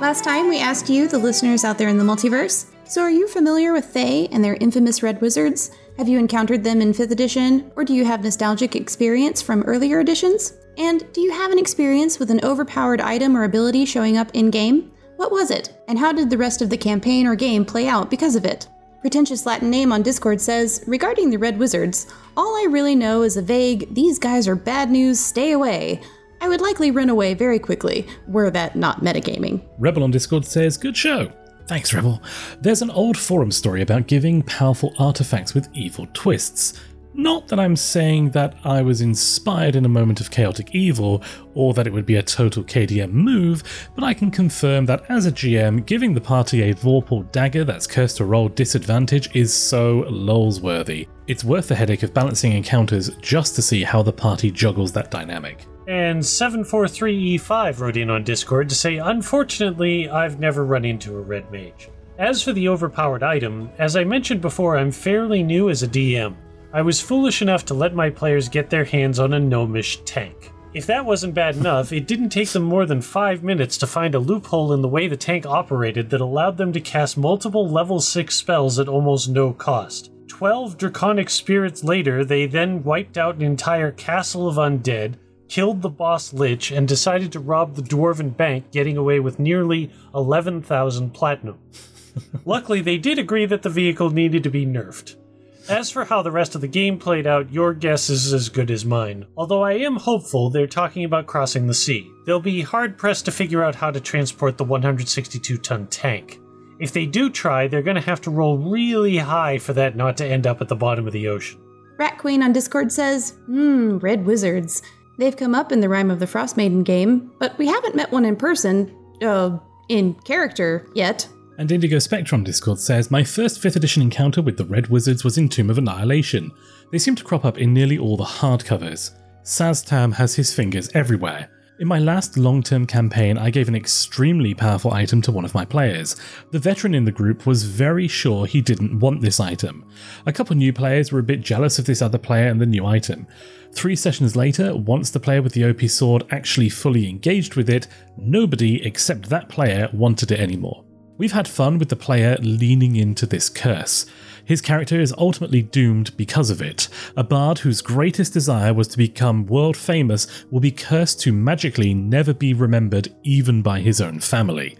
Last time we asked you, the listeners out there in the multiverse, So are you familiar with Thay and their infamous red wizards? Have you encountered them in fifth edition, or do you have nostalgic experience from earlier editions? And do you have an experience with an overpowered item or ability showing up in-game? What was it? And how did the rest of the campaign or game play out because of it? Pretentious Latin Name on Discord says, regarding the Red Wizards, all I really know is a vague, these guys are bad news, stay away. I would likely run away very quickly, were that not metagaming. Rebel on Discord says, good show. Thanks, Rebel. There's an old forum story about giving powerful artifacts with evil twists. Not that I'm saying that I was inspired in a moment of chaotic evil, or that it would be a total K D M move, but I can confirm that as a G M, giving the party a Vorpal dagger that's cursed to roll disadvantage is so lolsworthy. It's worth the headache of balancing encounters just to see how the party juggles that dynamic. And seven four three E five wrote in on Discord to say, unfortunately, I've never run into a red mage. As for the overpowered item, as I mentioned before, I'm fairly new as a D M. I was foolish enough to let my players get their hands on a gnomish tank. If that wasn't bad enough, it didn't take them more than five minutes to find a loophole in the way the tank operated that allowed them to cast multiple level six spells at almost no cost. Twelve draconic spirits later, they then wiped out an entire castle of undead, killed the boss lich, and decided to rob the dwarven bank, getting away with nearly eleven thousand platinum. Luckily, they did agree that the vehicle needed to be nerfed. As for how the rest of the game played out, your guess is as good as mine. Although I am hopeful they're talking about crossing the sea. They'll be hard-pressed to figure out how to transport the one hundred sixty-two ton tank. If they do try, they're going to have to roll really high for that not to end up at the bottom of the ocean. Rat Queen on Discord says, Hmm, red wizards. They've come up in the Rime of the Frostmaiden game, but we haven't met one in person, uh, in character, yet. And Indigo Spectrum Discord says, my first fifth edition encounter with the Red Wizards was in Tomb of Annihilation. They seem to crop up in nearly all the hardcovers. Saztam has his fingers everywhere. In my last long-term campaign, I gave an extremely powerful item to one of my players. The veteran in the group was very sure he didn't want this item. A couple new players were a bit jealous of this other player and the new item. Three sessions later, once the player with the O P sword actually fully engaged with it, nobody except that player wanted it anymore. We've had fun with the player leaning into this curse. His character is ultimately doomed because of it. A bard whose greatest desire was to become world famous will be cursed to magically never be remembered even by his own family.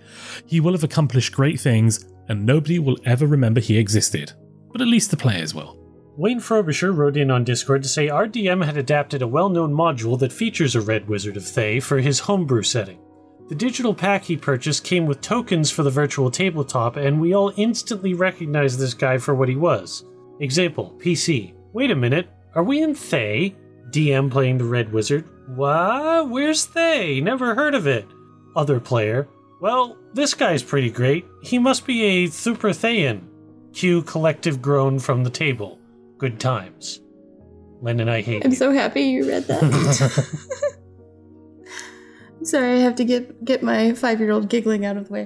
He will have accomplished great things, and nobody will ever remember he existed. But at least the players will. Wayne Frobisher wrote in on Discord to say our D M had adapted a well-known module that features a Red Wizard of Thay for his homebrew setting. The digital pack he purchased came with tokens for the virtual tabletop, and we all instantly recognized this guy for what he was. Example, P C. Wait a minute, are we in Thay? D M playing the Red Wizard. What? Where's Thay? Never heard of it. Other player. Well, this guy's pretty great. He must be a Super Thayan. Cue collective groan from the table. Good times. Len and I hate I'm you. So happy you read that. Sorry, I have to get get my five-year-old giggling out of the way.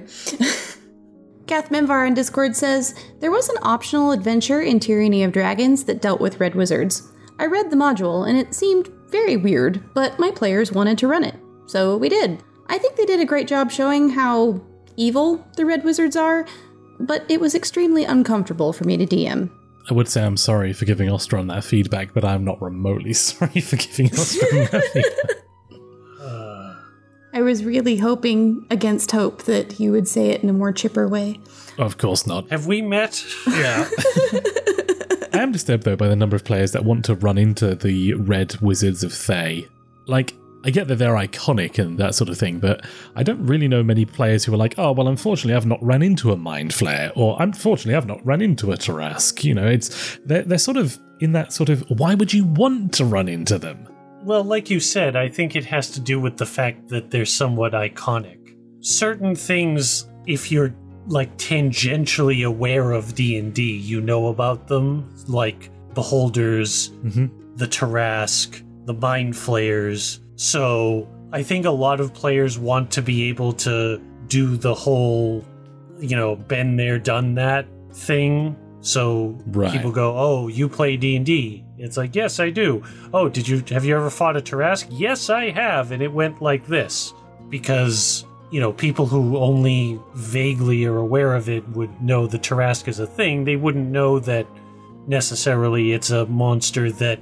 Gath Manvar on Discord says, there was an optional adventure in Tyranny of Dragons that dealt with red wizards. I read the module, and it seemed very weird, but my players wanted to run it, so we did. I think they did a great job showing how evil the red wizards are, but it was extremely uncomfortable for me to D M. I would say I'm sorry for giving Ostron that feedback, but I'm not remotely sorry for giving Ostron that feedback. I was really hoping against hope that you would say it in a more chipper way. Of course not. Have we met? Yeah. I am disturbed, though, by the number of players that want to run into the Red Wizards of Thay. Like, I get that they're iconic and that sort of thing, but I don't really know many players who are like, oh, well, unfortunately, I've not run into a Mind Flare, or unfortunately, I've not run into a Tarrasque. You know, it's they're, they're sort of in that sort of, why would you want to run into them? Well, like you said, I think it has to do with the fact that they're somewhat iconic. Certain things, if you're, like, tangentially aware of D and D, you know about them, like Beholders, mm-hmm. the Tarrasque, the Mind Flayers. So I think a lot of players want to be able to do the whole, you know, been there, done that thing. So right. People go, oh, you play D and D. It's like, yes, I do. Oh, did you have you ever fought a Tarrasque? Yes, I have. And it went like this because you know, people who only vaguely are aware of it would know the Tarrasque is a thing. They wouldn't know that necessarily it's a monster that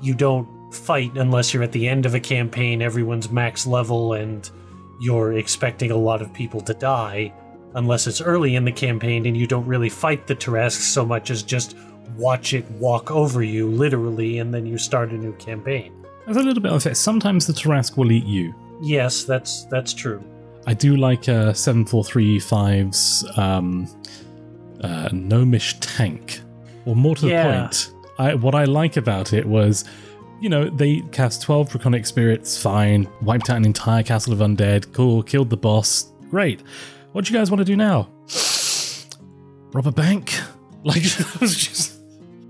you don't fight unless you're at the end of a campaign, everyone's max level, and you're expecting a lot of people to die, unless it's early in the campaign and you don't really fight the Tarrasque so much as just watch it walk over you, literally, and then you start a new campaign. That's a little bit unfair. Sometimes the Tarrasque will eat you. Yes, that's that's true. I do like uh, seven four three five's um, uh, gnomish tank. Or well, more to the yeah. point, I, what I like about it was, you know, they cast twelve Draconic Spirits, fine, wiped out an entire castle of undead, cool, killed the boss, great. What do you guys want to do now? Rob a bank? Like, that was just...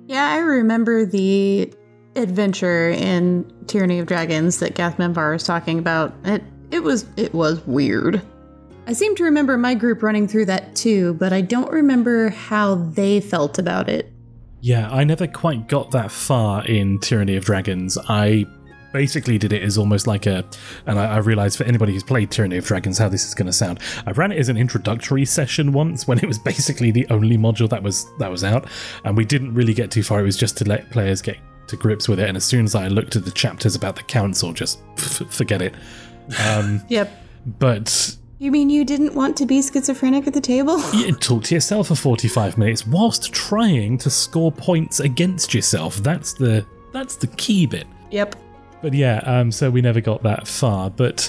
Yeah, I remember the adventure in Tyranny of Dragons that Gath Manvar was talking about. It it was it was weird. I seem to remember my group running through that too, but I don't remember how they felt about it. Yeah, I never quite got that far in Tyranny of Dragons. I basically did it as almost like a, and I, I realised for anybody who's played Tyranny of Dragons how this is going to sound. I ran it as an introductory session once when it was basically the only module that was that was out, and we didn't really get too far. It was just to let players get to grips with it, and as soon as I looked at the chapters about the council, just f- forget it. Um, yep. But... You mean you didn't want to be schizophrenic at the table? You talk to yourself for forty-five minutes whilst trying to score points against yourself. That's the that's the key bit. Yep. But yeah, um, so we never got that far. But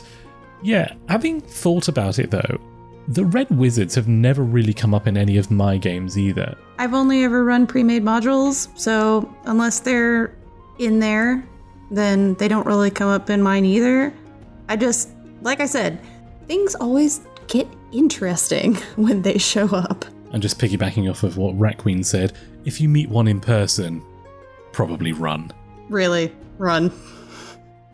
yeah, having thought about it though, the Red Wizards have never really come up in any of my games either. I've only ever run pre-made modules, so unless they're in there, then they don't really come up in mine either. I just, like I said... Things always get interesting when they show up. And just piggybacking off of what Rat Queen said, if you meet one in person, probably run. Really, run.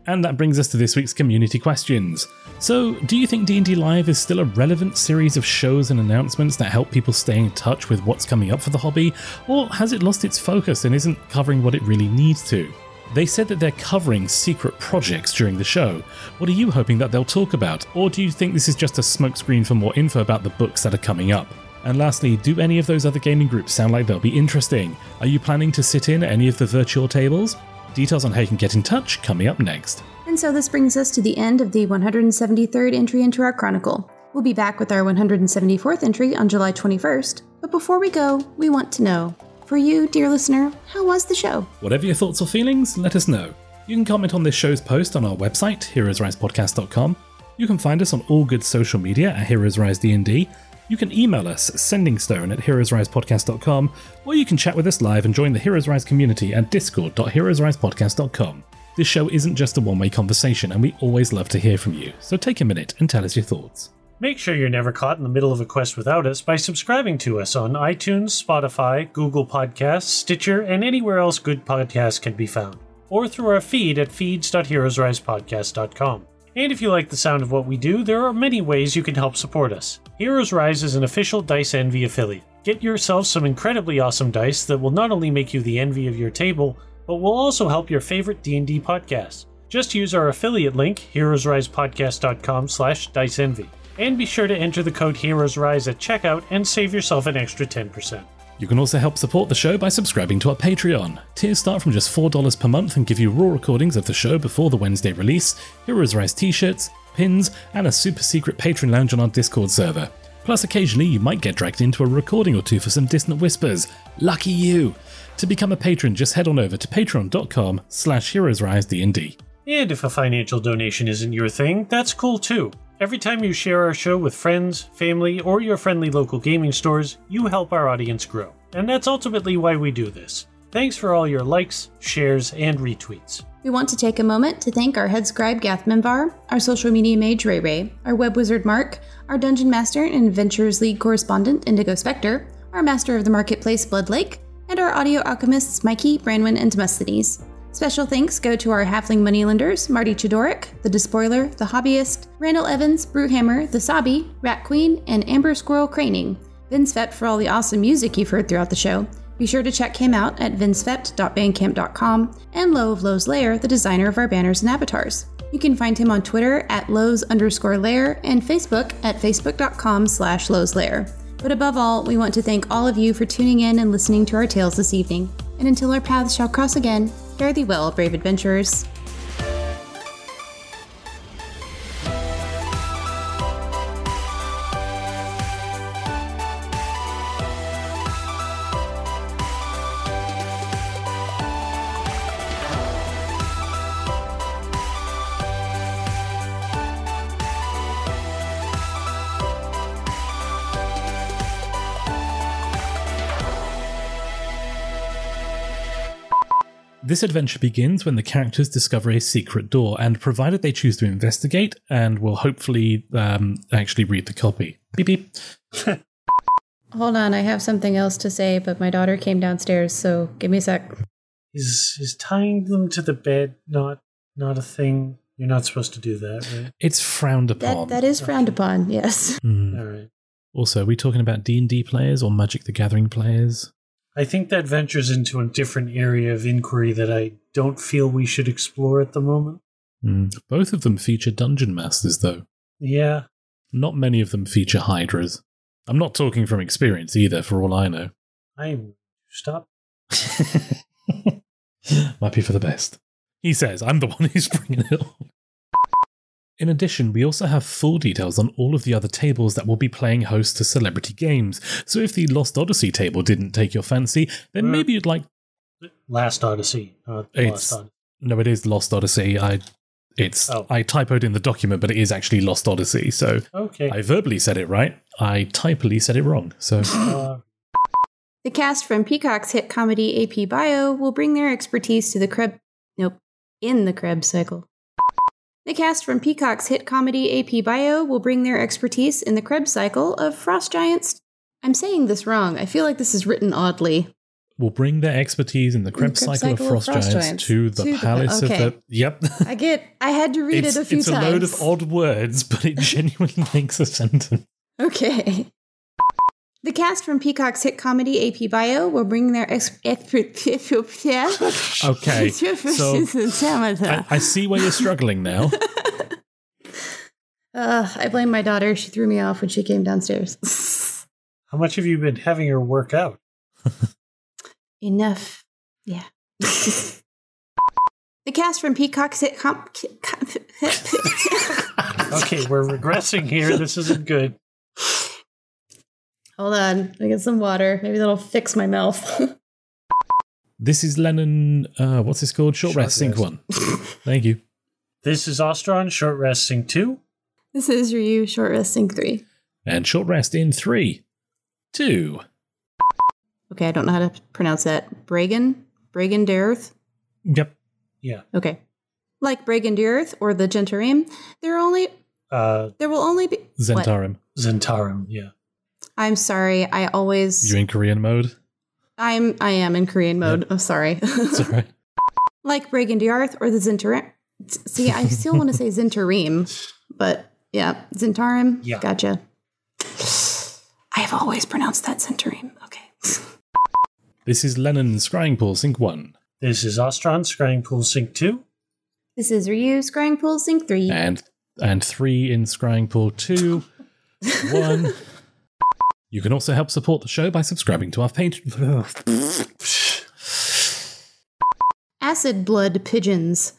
And that brings us to this week's community questions. So, do you think D and D Live is still a relevant series of shows and announcements that help people stay in touch with what's coming up for the hobby, or has it lost its focus and isn't covering what it really needs to? They said that they're covering secret projects during the show. What are you hoping that they'll talk about? Or do you think this is just a smokescreen for more info about the books that are coming up? And lastly, do any of those other gaming groups sound like they'll be interesting? Are you planning to sit in at any of the virtual tables? Details on how you can get in touch coming up next. And so this brings us to the end of the one hundred seventy-third entry into our chronicle. We'll be back with our one hundred seventy-fourth entry on July twenty-first. But before we go, we want to know... For you, dear listener, how was the show? Whatever your thoughts or feelings, let us know. You can comment on this show's post on our website, Heroes Rise Podcast dot com. You can find us on all good social media at Heroes Rise D and D. You can email us at sendingstone at Heroes Rise Podcast dot com, or you can chat with us live and join the Heroes Rise community at discord dot Heroes Rise Podcast dot com. This show isn't just a one-way conversation, and we always love to hear from you, so take a minute and tell us your thoughts. Make sure you're never caught in the middle of a quest without us by subscribing to us on iTunes, Spotify, Google Podcasts, Stitcher, and anywhere else good podcasts can be found, or through our feed at feeds dot Heroes Rise Podcast dot com. And if you like the sound of what we do, there are many ways you can help support us. Heroes Rise is an official Dice Envy affiliate. Get yourself some incredibly awesome dice that will not only make you the envy of your table, but will also help your favorite D and D podcasts. Just use our affiliate link, Heroes Rise Podcast dot com slash Dice Envy. And be sure to enter the code HeroesRise at checkout and save yourself an extra ten percent. You can also help support the show by subscribing to our Patreon. Tiers start from just four dollars per month and give you raw recordings of the show before the Wednesday release, Heroes Rise t-shirts, pins, and a super secret patron lounge on our Discord server. Plus, occasionally you might get dragged into a recording or two for some dissonant whispers. Lucky you! To become a patron, just head on over to patreon dot com slash Heroes Rise D and D. And if a financial donation isn't your thing, that's cool too. Every time you share our show with friends, family, or your friendly local gaming stores, you help our audience grow. And that's ultimately why we do this. Thanks for all your likes, shares, and retweets. We want to take a moment to thank our head scribe Gath Manvar, our social media mage Ray Ray, our web wizard Mark, our dungeon master and Adventures League correspondent Indigo Spectre, our master of the marketplace Blood Lake, and our audio alchemists Mikey, Branwen, and Demosthenes. Special thanks go to our halfling moneylenders, Marty Chidoric, The Despoiler, The Hobbyist, Randall Evans, Brewhammer, The Sabi, Rat Queen, and Amber Squirrel Craning. Vinsvept for all the awesome music you've heard throughout the show. Be sure to check him out at vinsvept dot bandcamp dot com, and Lowe of Lowe's Lair, the designer of our banners and avatars. You can find him on Twitter at Lowe's underscore Lair and Facebook at facebook.com slash Lowe's Lair. But above all, we want to thank all of you for tuning in and listening to our tales this evening. And until our paths shall cross again, fare thee well, brave adventurers. This adventure begins when the characters discover a secret door, and provided they choose to investigate, and will hopefully um, actually read the copy. Beep beep. Hold on, I have something else to say, but my daughter came downstairs, so give me a sec. Is is tying them to the bed not not a thing? You're not supposed to do that, right? It's frowned upon. That, that is frowned upon, yes. Mm. All right. Also, are we talking about D and D players or Magic the Gathering players? I think that ventures into a different area of inquiry that I don't feel we should explore at the moment. Mm. Both of them feature dungeon masters, though. Yeah. Not many of them feature hydras. I'm not talking from experience either, for all I know. I'm... Stop. Might be for the best. He says, I'm the one who's bringing it on. In addition, we also have full details on all of the other tables that will be playing host to celebrity games. So if the Lost Odyssey table didn't take your fancy, then uh, maybe you'd like... Last Odyssey. Uh, it's, Lost Odyssey. No, it is Lost Odyssey. I it's oh. I typoed in the document, but it is actually Lost Odyssey. So okay. I verbally said it right. I typically said it wrong. So uh. The cast from Peacock's hit comedy A P Bio will bring their expertise to the Krebs... Nope. In the Krebs cycle. The cast from Peacock's hit comedy A P Bio will bring their expertise in the Krebs cycle of frost giants. I'm saying this wrong. I feel like this is written oddly. Will bring their expertise in the Krebs, the Krebs cycle, cycle of frost, frost giants, giants to the to palace the, okay. of the... Yep. I get... I had to read it a few it's times. It's a load of odd words, but it genuinely makes a sentence. Okay. The cast from Peacock's hit comedy A P Bio will bring their expertise. Okay, so I, I see where you're struggling now. uh, I blame my daughter. She threw me off when she came downstairs. How much have you been having her work out? Enough. Yeah. The cast from Peacock's hit comp. Okay, we're regressing here. This isn't good. Hold on, I get some water. Maybe that'll fix my mouth. This is Lennon, uh, what's this called? Short, Short Rest, Sync one. Thank you. This is Ostron, Short Rest, Sync two. This is Ryu, Short Rest, Sync three. And Short Rest in three, two. Okay, I don't know how to pronounce that. Brigand? Brigandyrth? Yep. Yeah. Okay. Like Brigandyrth or the Zhentarim, there, only, uh, there will only be... Zhentarim. Zhentarim, yeah. I'm sorry, I always... You in Korean mode? I'm, I am in Korean mode. Yep. I'm sorry. It's all right. Like Brigandyrth or the Zhentarim. See, I still want to say Zhentarim, but yeah, Zhentarim. Yeah. Gotcha. I've always pronounced that Zhentarim. Okay. This is Lennon, Scrying Pool, Sync one. This is Ostron, Scrying Pool, Sync two. This is Ryu, Scrying Pool, Sync three. And, and three in Scrying Pool two. one... You can also help support the show by subscribing to our Patreon. Acid Blood Pigeons.